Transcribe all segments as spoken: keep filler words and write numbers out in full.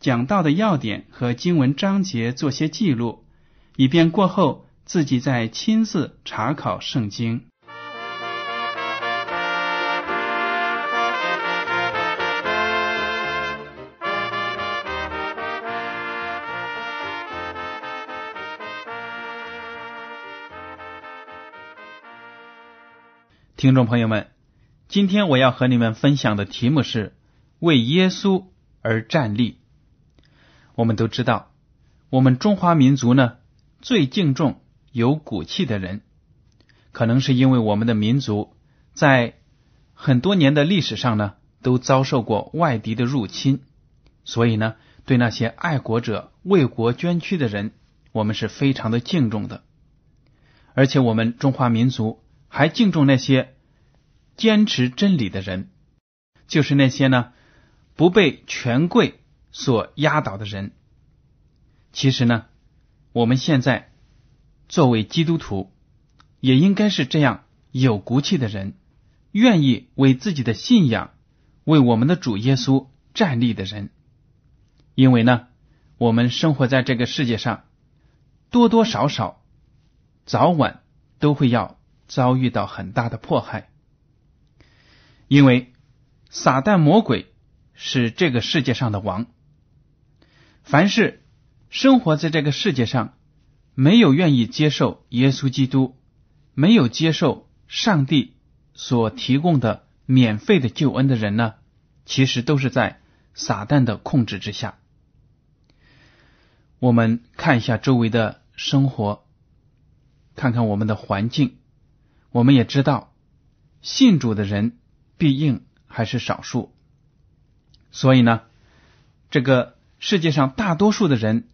讲到的要点和经文章节做些记录，以便过后自己再亲自查考圣经。听众朋友们，今天我要和你们分享的题目是为耶稣而站立。我们都知道，我们中华民族呢，最敬重有骨气的人，可能是因为我们的民族在很多年的历史上呢，都遭受过外敌的入侵，所以呢，对那些爱国者为国捐躯的人，我们是非常的敬重的。而且我们中华民族还敬重那些坚持真理的人，就是那些呢不被权贵所压倒的人。其实呢，我们现在作为基督徒，也应该是这样有骨气的人，愿意为自己的信仰，为我们的主耶稣站立的人。因为呢，我们生活在这个世界上，多多少少早晚都会要遭遇到很大的迫害，因为撒旦魔鬼是这个世界上的王。凡是生活在这个世界上没有愿意接受耶稣基督，没有接受上帝所提供的免费的救恩的人呢，其实都是在撒旦的控制之下。我们看一下周围的生活，看看我们的环境，我们也知道信主的人必应还是少数，所以呢，这个世界上大多数的人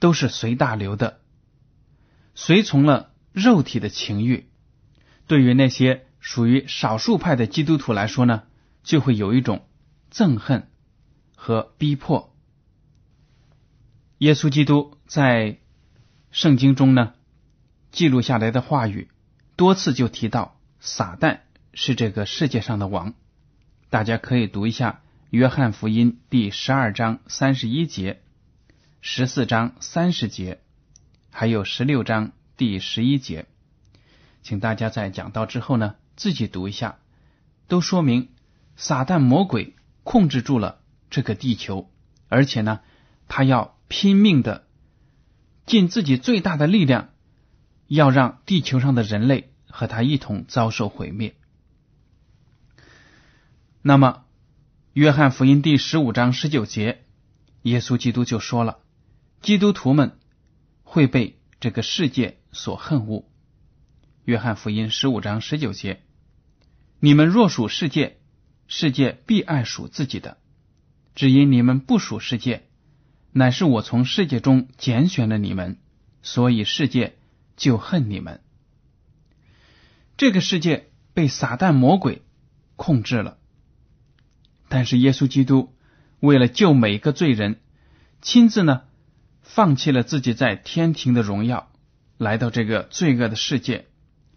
都是随大流的，随从了肉体的情欲。对于那些属于少数派的基督徒来说呢，就会有一种憎恨和逼迫。耶稣基督在圣经中呢记录下来的话语多次就提到撒旦是这个世界上的王。大家可以读一下约翰福音第十二章三十一节，十四章三十节，还有十六章第十一节。请大家在讲到之后呢自己读一下，都说明撒旦魔鬼控制住了这个地球，而且呢他要拼命的尽自己最大的力量，要让地球上的人类和他一同遭受毁灭。那么约翰福音第十五章十九节，耶稣基督就说了，基督徒们会被这个世界所恨恶。约翰福音十五章十九节，你们若属世界，世界必爱属自己的，只因你们不属世界，乃是我从世界中拣选了你们，所以世界就恨你们。这个世界被撒旦魔鬼控制了，但是耶稣基督为了救每一个罪人，亲自呢放弃了自己在天庭的荣耀，来到这个罪恶的世界，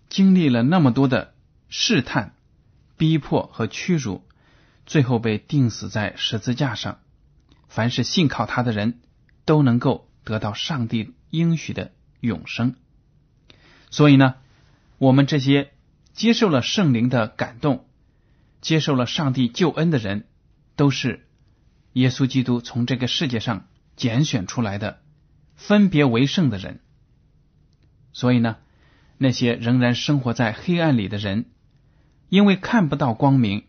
经历了那么多的试探、逼迫和屈辱，最后被钉死在十字架上。凡是信靠他的人都能够得到上帝应许的永生。所以呢，我们这些接受了圣灵的感动，接受了上帝救恩的人，都是耶稣基督从这个世界上拣选出来的分别为圣的人。所以呢，那些仍然生活在黑暗里的人，因为看不到光明，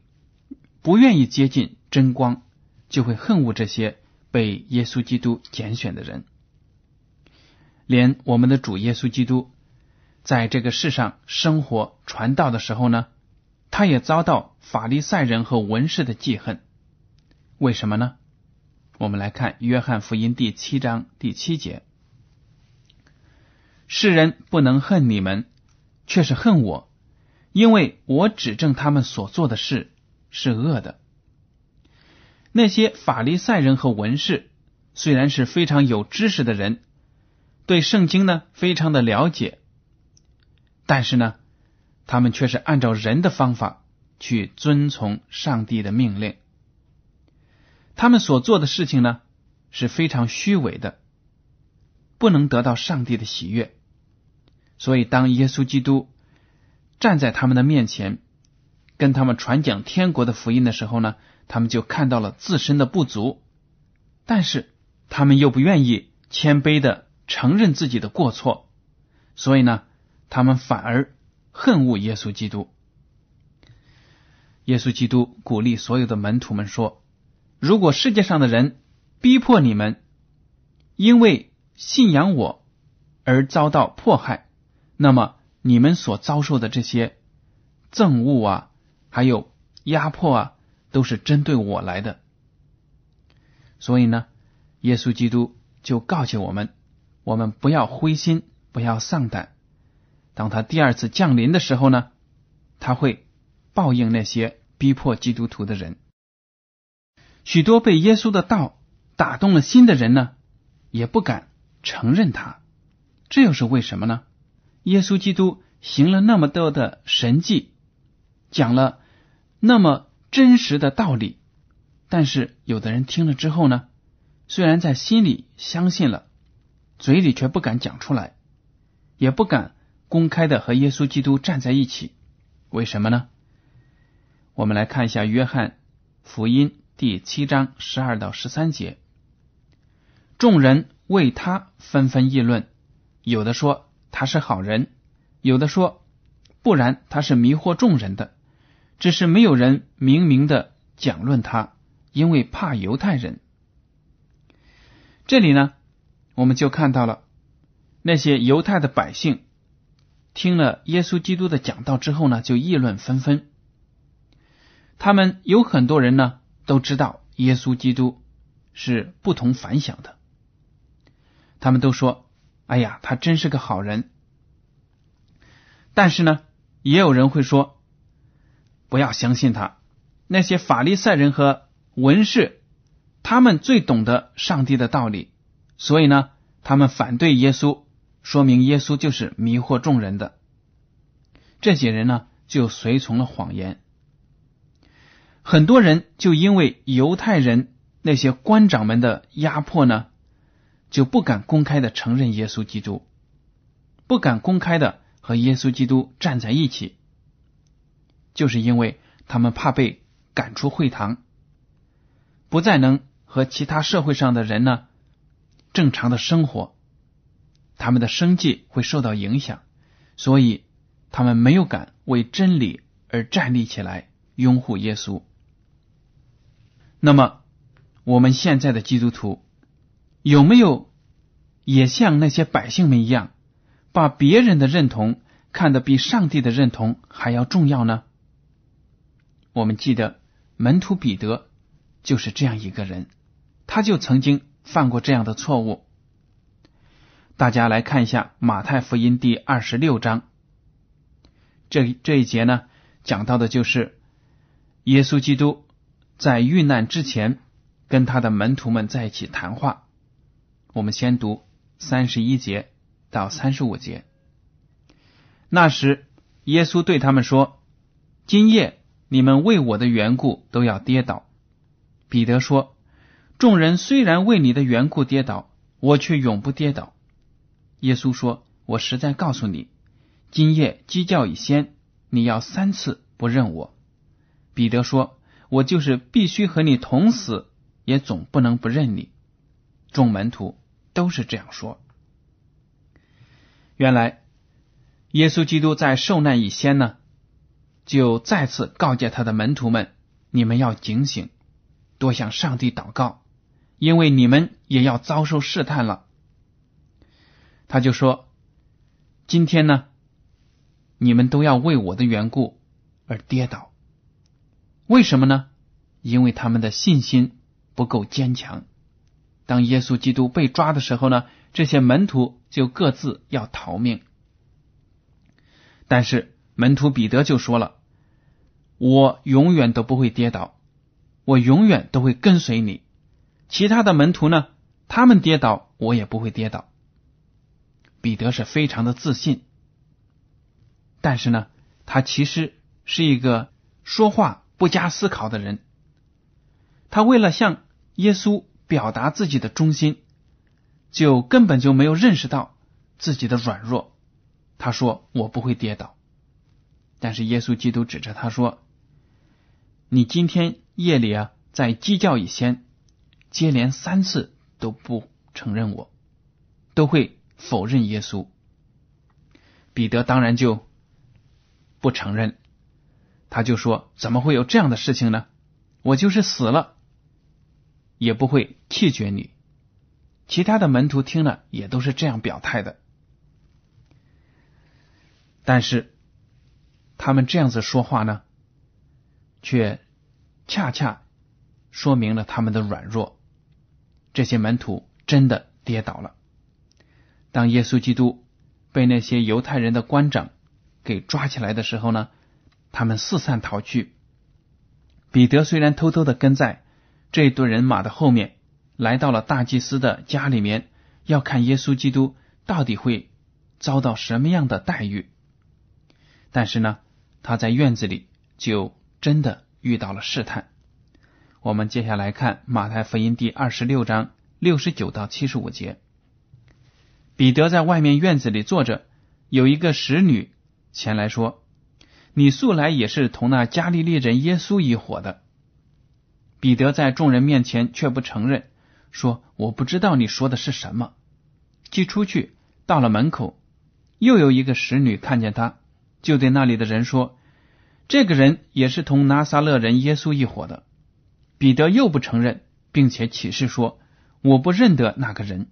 不愿意接近真光，就会恨恶这些被耶稣基督拣选的人。连我们的主耶稣基督在这个世上生活传道的时候呢，他也遭到法利赛人和文士的记恨。为什么呢？我们来看约翰福音第七章第七节，世人不能恨你们，却是恨我，因为我指证他们所做的事是恶的。那些法利赛人和文士虽然是非常有知识的人，对圣经呢非常的了解，但是呢，他们却是按照人的方法去遵从上帝的命令。他们所做的事情呢，是非常虚伪的，不能得到上帝的喜悦。所以当耶稣基督站在他们的面前，跟他们传讲天国的福音的时候呢，他们就看到了自身的不足，但是他们又不愿意谦卑地承认自己的过错，所以呢，他们反而恨恶耶稣基督。耶稣基督鼓励所有的门徒们说，如果世界上的人逼迫你们，因为信仰我而遭到迫害，那么你们所遭受的这些憎恶啊，还有压迫啊，都是针对我来的。所以呢，耶稣基督就告诫我们，我们不要灰心，不要丧胆。当他第二次降临的时候呢，他会报应那些逼迫基督徒的人。许多被耶稣的道打动了心的人呢，也不敢承认他。这又是为什么呢？耶稣基督行了那么多的神迹，讲了那么真实的道理，但是有的人听了之后呢，虽然在心里相信了，嘴里却不敢讲出来，也不敢公开的和耶稣基督站在一起。为什么呢？我们来看一下约翰福音第七章十二到十三节，众人为他纷纷议论，有的说他是好人，有的说不然他是迷惑众人的，只是没有人明明的讲论他，因为怕犹太人。这里呢，我们就看到了那些犹太的百姓听了耶稣基督的讲道之后呢，就议论纷纷。他们有很多人呢都知道耶稣基督是不同凡响的，他们都说，哎呀，他真是个好人。但是呢，也有人会说，不要相信他，那些法利赛人和文士，他们最懂得上帝的道理，所以呢，他们反对耶稣，说明耶稣就是迷惑众人的。这些人呢，就随从了谎言。很多人就因为犹太人那些官长们的压迫呢，就不敢公开的承认耶稣基督，不敢公开的和耶稣基督站在一起，就是因为他们怕被赶出会堂，不再能和其他社会上的人呢正常的生活，他们的生计会受到影响，所以他们没有敢为真理而站立起来拥护耶稣。那么我们现在的基督徒有没有也像那些百姓们一样，把别人的认同看得比上帝的认同还要重要呢？我们记得门徒彼得就是这样一个人，他就曾经犯过这样的错误。大家来看一下马太福音第二十六章，这这一节呢讲到的就是耶稣基督在遇难之前跟他的门徒们在一起谈话。我们先读三十一节到三十五节。那时耶稣对他们说，今夜你们为我的缘故都要跌倒。彼得说，众人虽然为你的缘故跌倒，我却永不跌倒。耶稣说，我实在告诉你，今夜鸡叫以先，你要三次不认我。彼得说，我就是必须和你同死，也总不能不认你。众门徒都是这样说。原来耶稣基督在受难以先呢，就再次告诫他的门徒们，你们要警醒，多向上帝祷告，因为你们也要遭受试探了。他就说，今天呢，你们都要为我的缘故而跌倒。为什么呢？因为他们的信心不够坚强。当耶稣基督被抓的时候呢，这些门徒就各自要逃命。但是门徒彼得就说了，我永远都不会跌倒，我永远都会跟随你。其他的门徒呢，他们跌倒，我也不会跌倒。彼得是非常的自信，但是呢，他其实是一个说话不加思考的人。他为了向耶稣表达自己的忠心，就根本就没有认识到自己的软弱。他说，我不会跌倒。但是耶稣基督指着他说，你今天夜里啊，在鸡叫以前，接连三次都不承认我，都会否认耶稣。彼得当然就不承认，他就说，怎么会有这样的事情呢？我就是死了也不会弃绝你。其他的门徒听了也都是这样表态的。但是他们这样子说话呢，却恰恰说明了他们的软弱。这些门徒真的跌倒了。当耶稣基督被那些犹太人的官长给抓起来的时候呢，他们四散逃去。彼得虽然偷偷的跟在这一队人马的后面，来到了大祭司的家里面，要看耶稣基督到底会遭到什么样的待遇。但是呢，他在院子里就真的遇到了试探。我们接下来看马太福音第二十六章六十九到七十五节。彼得在外面院子里坐着，有一个使女前来说，你素来也是同那加利利人耶稣一伙的。彼得在众人面前却不承认，说，我不知道你说的是什么。既出去到了门口，又有一个使女看见他，就对那里的人说，这个人也是同拿撒勒人耶稣一伙的。彼得又不承认，并且起誓说，我不认得那个人。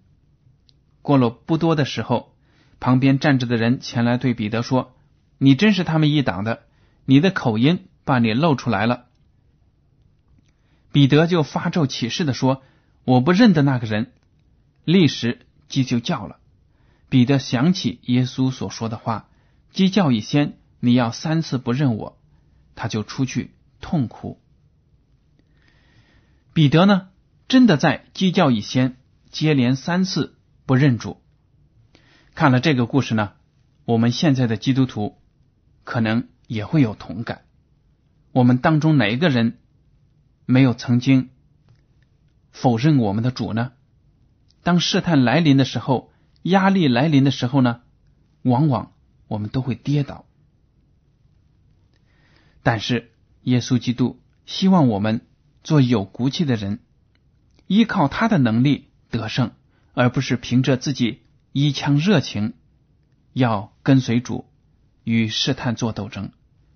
过了不多的时候，旁边站着的人前来对彼得说，你真是他们一党的，你的口音把你露出来了。彼得就发咒起誓地说，我不认得那个人。立时鸡就叫了。彼得想起耶稣所说的话，鸡叫以先，你要三次不认我。他就出去痛哭。彼得呢，真的在鸡叫以先接连三次不认主。看了这个故事呢，我们现在的基督徒可能也会有同感。我们当中哪一个人没有曾经否认我们的主呢？当试探来临的时候，压力来临的时候呢，往往我们都会跌倒。但是耶稣基督希望我们做有骨气的人，依靠他的能力得胜，而不是凭着自己一腔热情要跟随主与试探做斗争。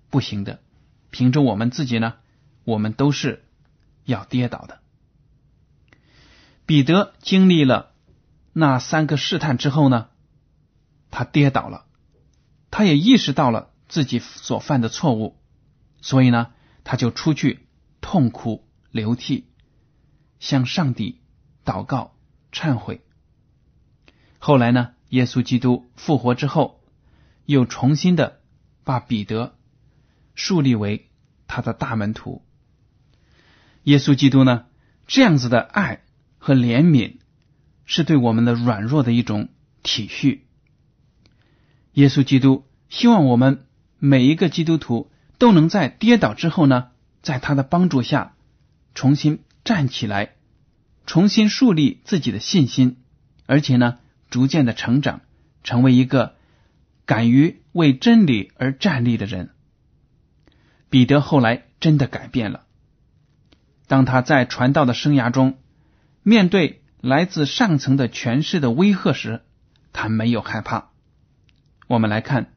不行的，凭着我们自己呢，我们都是要跌倒的。彼得经历了那三个试探之后呢，他跌倒了，他也意识到了自己所犯的错误，所以呢，他就出去痛哭流涕，向上帝祷告忏悔。后来呢，耶稣基督复活之后，又重新的把彼得树立为他的大门徒。耶稣基督呢，这样子的爱和怜悯是对我们的软弱的一种体恤。耶稣基督希望我们每一个基督徒都能在跌倒之后呢，在他的帮助下重新站起来，重新树立自己的信心，而且呢，逐渐的成长，成为一个敢于为真理而站立的人。彼得后来真的改变了。当他在传道的生涯中，面对来自上层的权势的威吓时，他没有害怕。我们来看《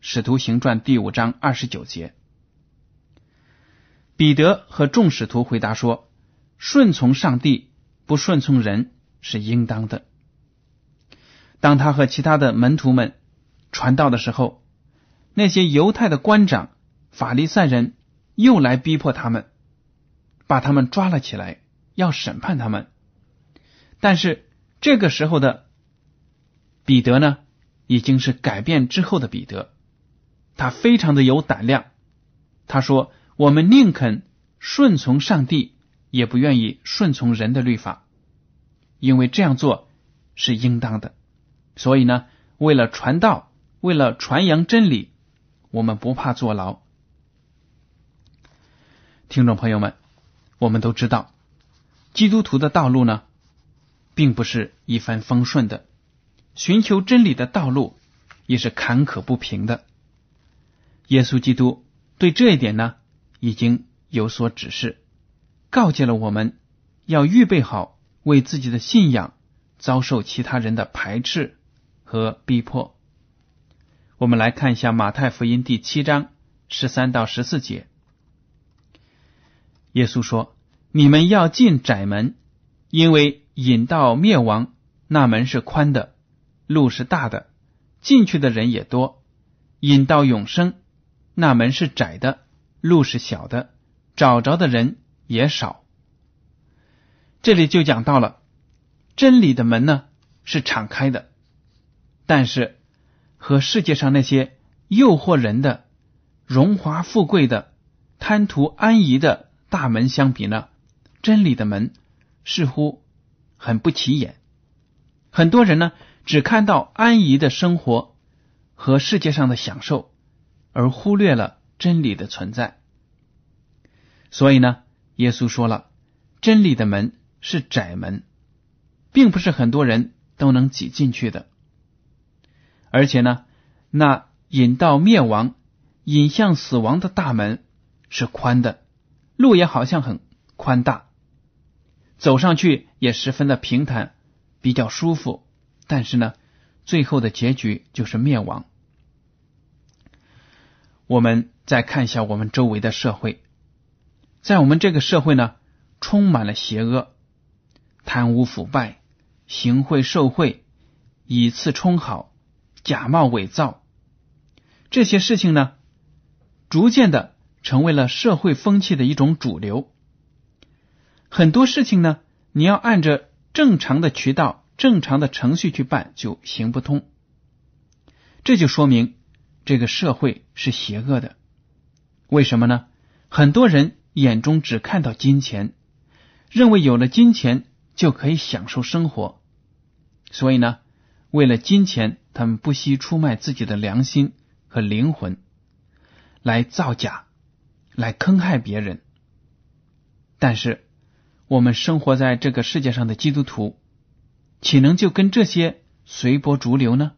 使徒行传》第五章二十九节。彼得和众使徒回答说，顺从上帝，不顺从人是应当的。当他和其他的门徒们传道的时候，那些犹太的官长、法利赛人又来逼迫他们，把他们抓了起来，要审判他们。但是这个时候的彼得呢，已经是改变之后的彼得，他非常的有胆量。他说，我们宁肯顺从上帝，也不愿意顺从人的律法，因为这样做是应当的。所以呢，为了传道，为了传扬真理，我们不怕坐牢。听众朋友们，我们都知道，基督徒的道路呢，并不是一帆风顺的，寻求真理的道路也是坎坷不平的。耶稣基督对这一点呢，已经有所指示，告诫了我们要预备好为自己的信仰遭受其他人的排斥和逼迫。我们来看一下马太福音第七章十三到十四节。耶稣说，你们要进窄门，因为引到灭亡那门是宽的，路是大的，进去的人也多；引到永生那门是窄的，路是小的，找着的人也少。这里就讲到了真理的门呢是敞开的，但是和世界上那些诱惑人的、荣华富贵的、贪图安逸的大门相比呢，真理的门似乎很不起眼。很多人呢只看到安逸的生活和世界上的享受，而忽略了真理的存在。所以呢，耶稣说了，真理的门是窄门，并不是很多人都能挤进去的。而且呢，那引到灭亡、引向死亡的大门是宽的，路也好像很宽大，走上去也十分的平坦，比较舒服，但是呢，最后的结局就是灭亡。我们再看一下我们周围的社会，在我们这个社会呢，充满了邪恶、贪污腐败、行贿受贿、以次充好、假冒伪造，这些事情呢，逐渐的成为了社会风气的一种主流。很多事情呢，你要按着正常的渠道、正常的程序去办就行不通，这就说明这个社会是邪恶的。为什么呢？很多人眼中只看到金钱，认为有了金钱就可以享受生活，所以呢，为了金钱，他们不惜出卖自己的良心和灵魂，来造假，来坑害别人。但是我们生活在这个世界上的基督徒，岂能就跟这些随波逐流呢？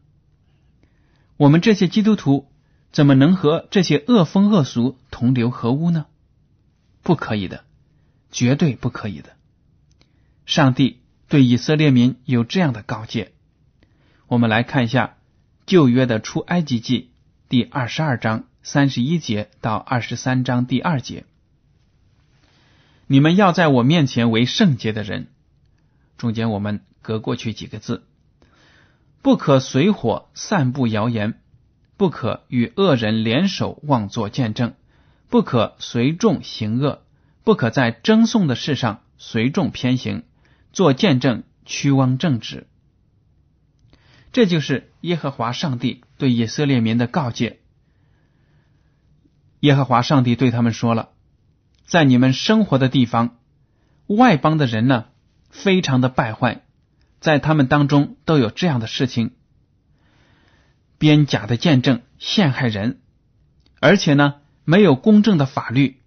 我们这些基督徒怎么能和这些恶风恶俗同流合污呢？不可以的，绝对不可以的。上帝对以色列民有这样的告诫。我们来看一下旧约的出埃及记第二十二章三十一节到二十三章第二节。你们要在我面前为圣洁的人，中间我们隔过去几个字，不可随伙散布谣言，不可与恶人联手妄作见证，不可随众行恶，不可在争讼的事上随众偏行，做见证屈枉正直。这就是耶和华上帝对以色列民的告诫。耶和华上帝对他们说了，在你们生活的地方，外邦的人呢，非常的败坏，在他们当中都有这样的事情，编假的见证陷害人，而且呢，没有公正的法律，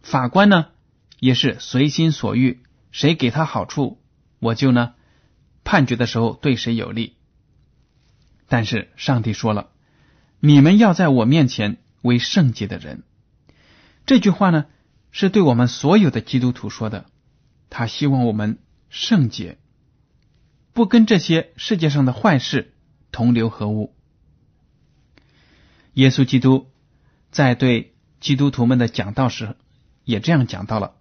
法官呢也是随心所欲，谁给他好处我就呢判决的时候对谁有利。但是上帝说了，你们要在我面前为圣洁的人。这句话呢是对我们所有的基督徒说的，他希望我们圣洁，不跟这些世界上的坏事同流合污。耶稣基督在对基督徒们的讲道时也这样讲到了，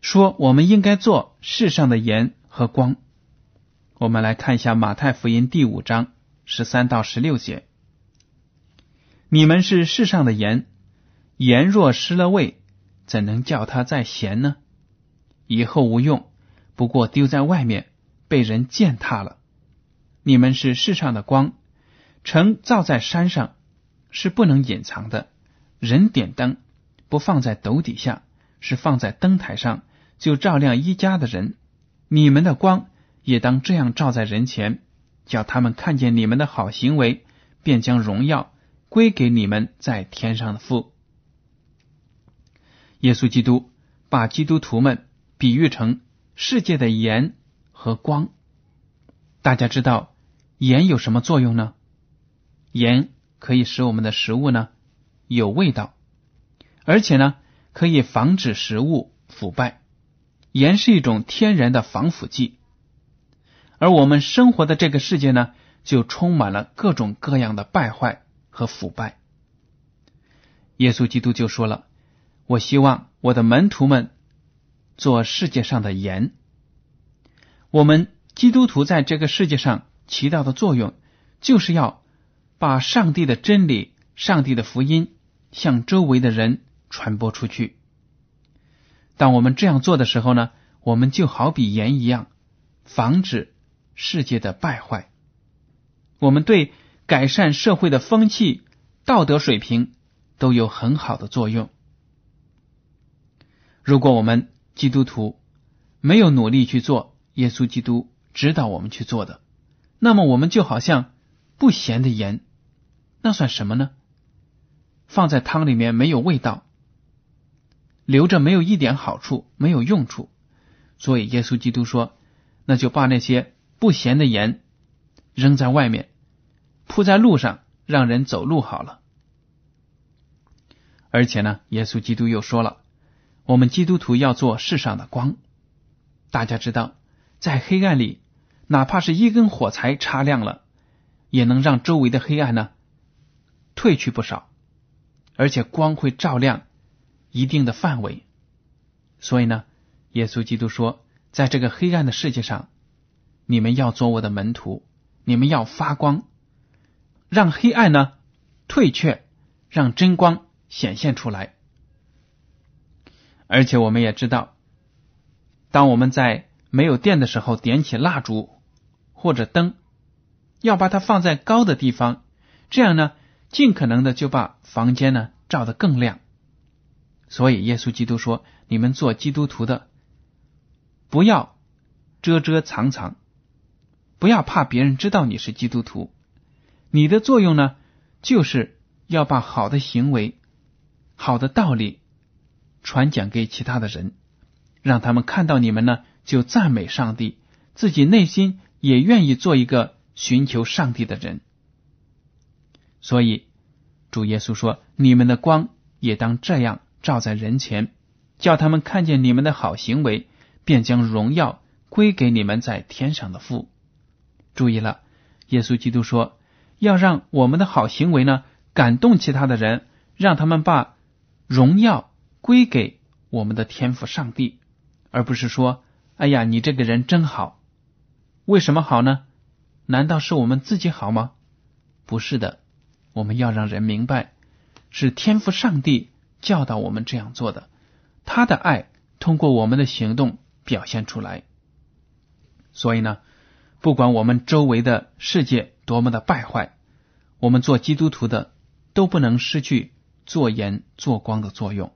说我们应该做世上的盐和光。我们来看一下马太福音第五章十三到十六节。你们是世上的盐，盐若失了味，怎能叫它再咸呢？以后无用，不过丢在外面，被人践踏了。你们是世上的光，城造在山上，是不能隐藏的。人点灯，不放在斗底下，是放在灯台上，就照亮一家的人。你们的光也当这样照在人前，叫他们看见你们的好行为，便将荣耀归给你们在天上的父。耶稣基督把基督徒们比喻成世界的盐和光。大家知道盐有什么作用呢？盐可以使我们的食物呢有味道，而且呢可以防止食物腐败。盐是一种天然的防腐剂。而我们生活的这个世界呢，就充满了各种各样的败坏和腐败。耶稣基督就说了，我希望我的门徒们做世界上的盐。我们基督徒在这个世界上起到的作用，就是要把上帝的真理、上帝的福音向周围的人传播出去。当我们这样做的时候呢，我们就好比盐一样，防止世界的败坏。我们对改善社会的风气、道德水平都有很好的作用。如果我们基督徒没有努力去做耶稣基督指导我们去做的，那么我们就好像不咸的盐，那算什么呢？放在汤里面没有味道，留着没有一点好处，没有用处。所以耶稣基督说，那就把那些不咸的盐扔在外面，铺在路上，让人走路好了。而且呢，耶稣基督又说了，我们基督徒要做世上的光。大家知道，在黑暗里，哪怕是一根火柴插亮了，也能让周围的黑暗呢退去不少，而且光会照亮一定的范围。所以呢，耶稣基督说，在这个黑暗的世界上，你们要做我的门徒，你们要发光，让黑暗呢退却，让真光显现出来。而且我们也知道，当我们在没有电的时候点起蜡烛或者灯，要把它放在高的地方，这样呢尽可能的就把房间呢照得更亮。所以耶稣基督说，你们做基督徒的，不要遮遮藏藏，不要怕别人知道你是基督徒。你的作用呢，就是要把好的行为、好的道理传讲给其他的人，让他们看到你们呢，就赞美上帝，自己内心也愿意做一个寻求上帝的人。所以，主耶稣说，你们的光也当这样照在人前，叫他们看见你们的好行为，便将荣耀归给你们在天上的父。注意了，耶稣基督说，要让我们的好行为呢感动其他的人，让他们把荣耀归给我们的天父上帝，而不是说，哎呀，你这个人真好。为什么好呢？难道是我们自己好吗？不是的，我们要让人明白，是天父上帝教导我们这样做的，他的爱通过我们的行动表现出来。所以呢，不管我们周围的世界多么的败坏，我们做基督徒的都不能失去做盐做光的作用。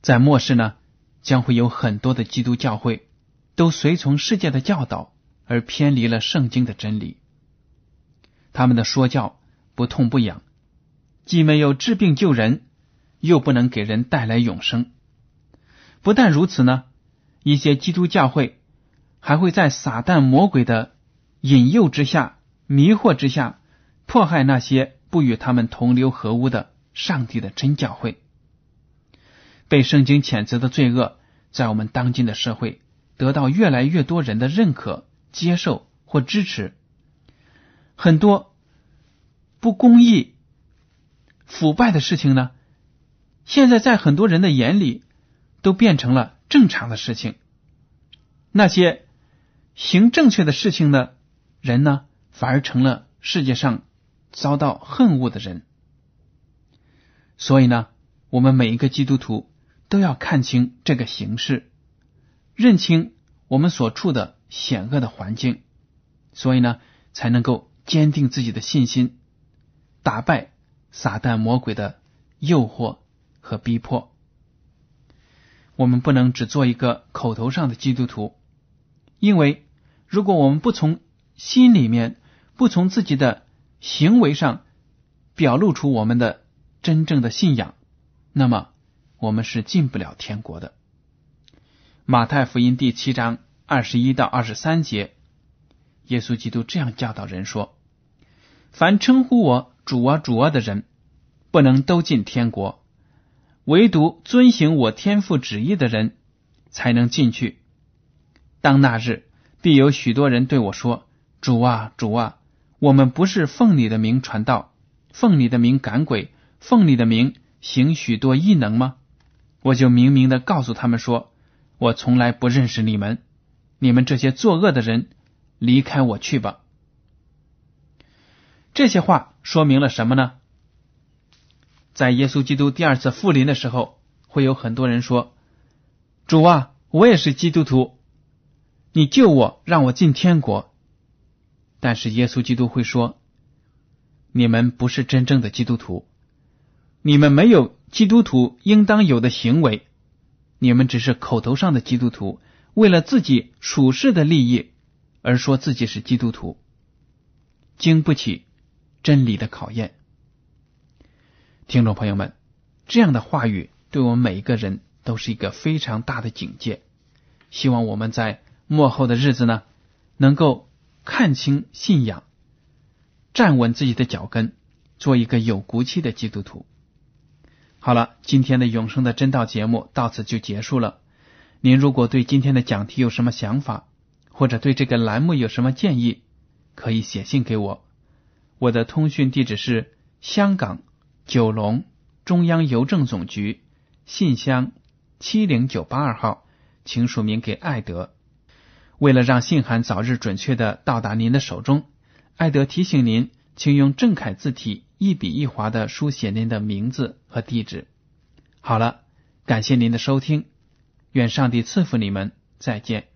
在末世呢，将会有很多的基督教会都随从世界的教导而偏离了圣经的真理。他们的说教不痛不痒，既没有治病救人，又不能给人带来永生。不但如此呢，一些基督教会还会在撒旦魔鬼的引诱之下、迷惑之下，迫害那些不与他们同流合污的上帝的真教会。被圣经谴责的罪恶，在我们当今的社会得到越来越多人的认可、接受或支持。很多不公义、腐败的事情呢，现在在很多人的眼里都变成了正常的事情。那些行正确的事情的人呢，反而成了世界上遭到恨恶的人。所以呢，我们每一个基督徒都要看清这个形势，认清我们所处的险恶的环境，所以呢，才能够坚定自己的信心，打败撒旦魔鬼的诱惑和逼迫。我们不能只做一个口头上的基督徒，因为如果我们不从心里面，不从自己的行为上表露出我们的真正的信仰，那么我们是进不了天国的。马太福音第七章二十一到二十三节，耶稣基督这样教导人说：凡称呼我主啊主啊的人，不能都进天国，唯独遵行我天父旨意的人才能进去。当那日，必有许多人对我说，主啊主啊，我们不是奉你的名传道，奉你的名赶鬼，奉你的名行许多异能吗？我就明明地告诉他们说，我从来不认识你们，你们这些作恶的人，离开我去吧。这些话说明了什么呢？在耶稣基督第二次复临的时候，会有很多人说，主啊，我也是基督徒，你救我，让我进天国。但是耶稣基督会说，你们不是真正的基督徒，你们没有基督徒应当有的行为，你们只是口头上的基督徒，为了自己属世的利益而说自己是基督徒，经不起真理的考验。听众朋友们，这样的话语对我们每一个人都是一个非常大的警戒，希望我们在末后的日子呢，能够看清信仰，站稳自己的脚跟，做一个有骨气的基督徒。好了，今天的永生的真道节目到此就结束了。您如果对今天的讲题有什么想法，或者对这个栏目有什么建议，可以写信给我。我的通讯地址是香港九龙中央邮政总局信箱七零九八二号，请署名给艾德。为了让信函早日准确地到达您的手中，艾德提醒您，请用正楷字体一笔一划地书写您的名字和地址。好了，感谢您的收听，愿上帝赐福你们，再见。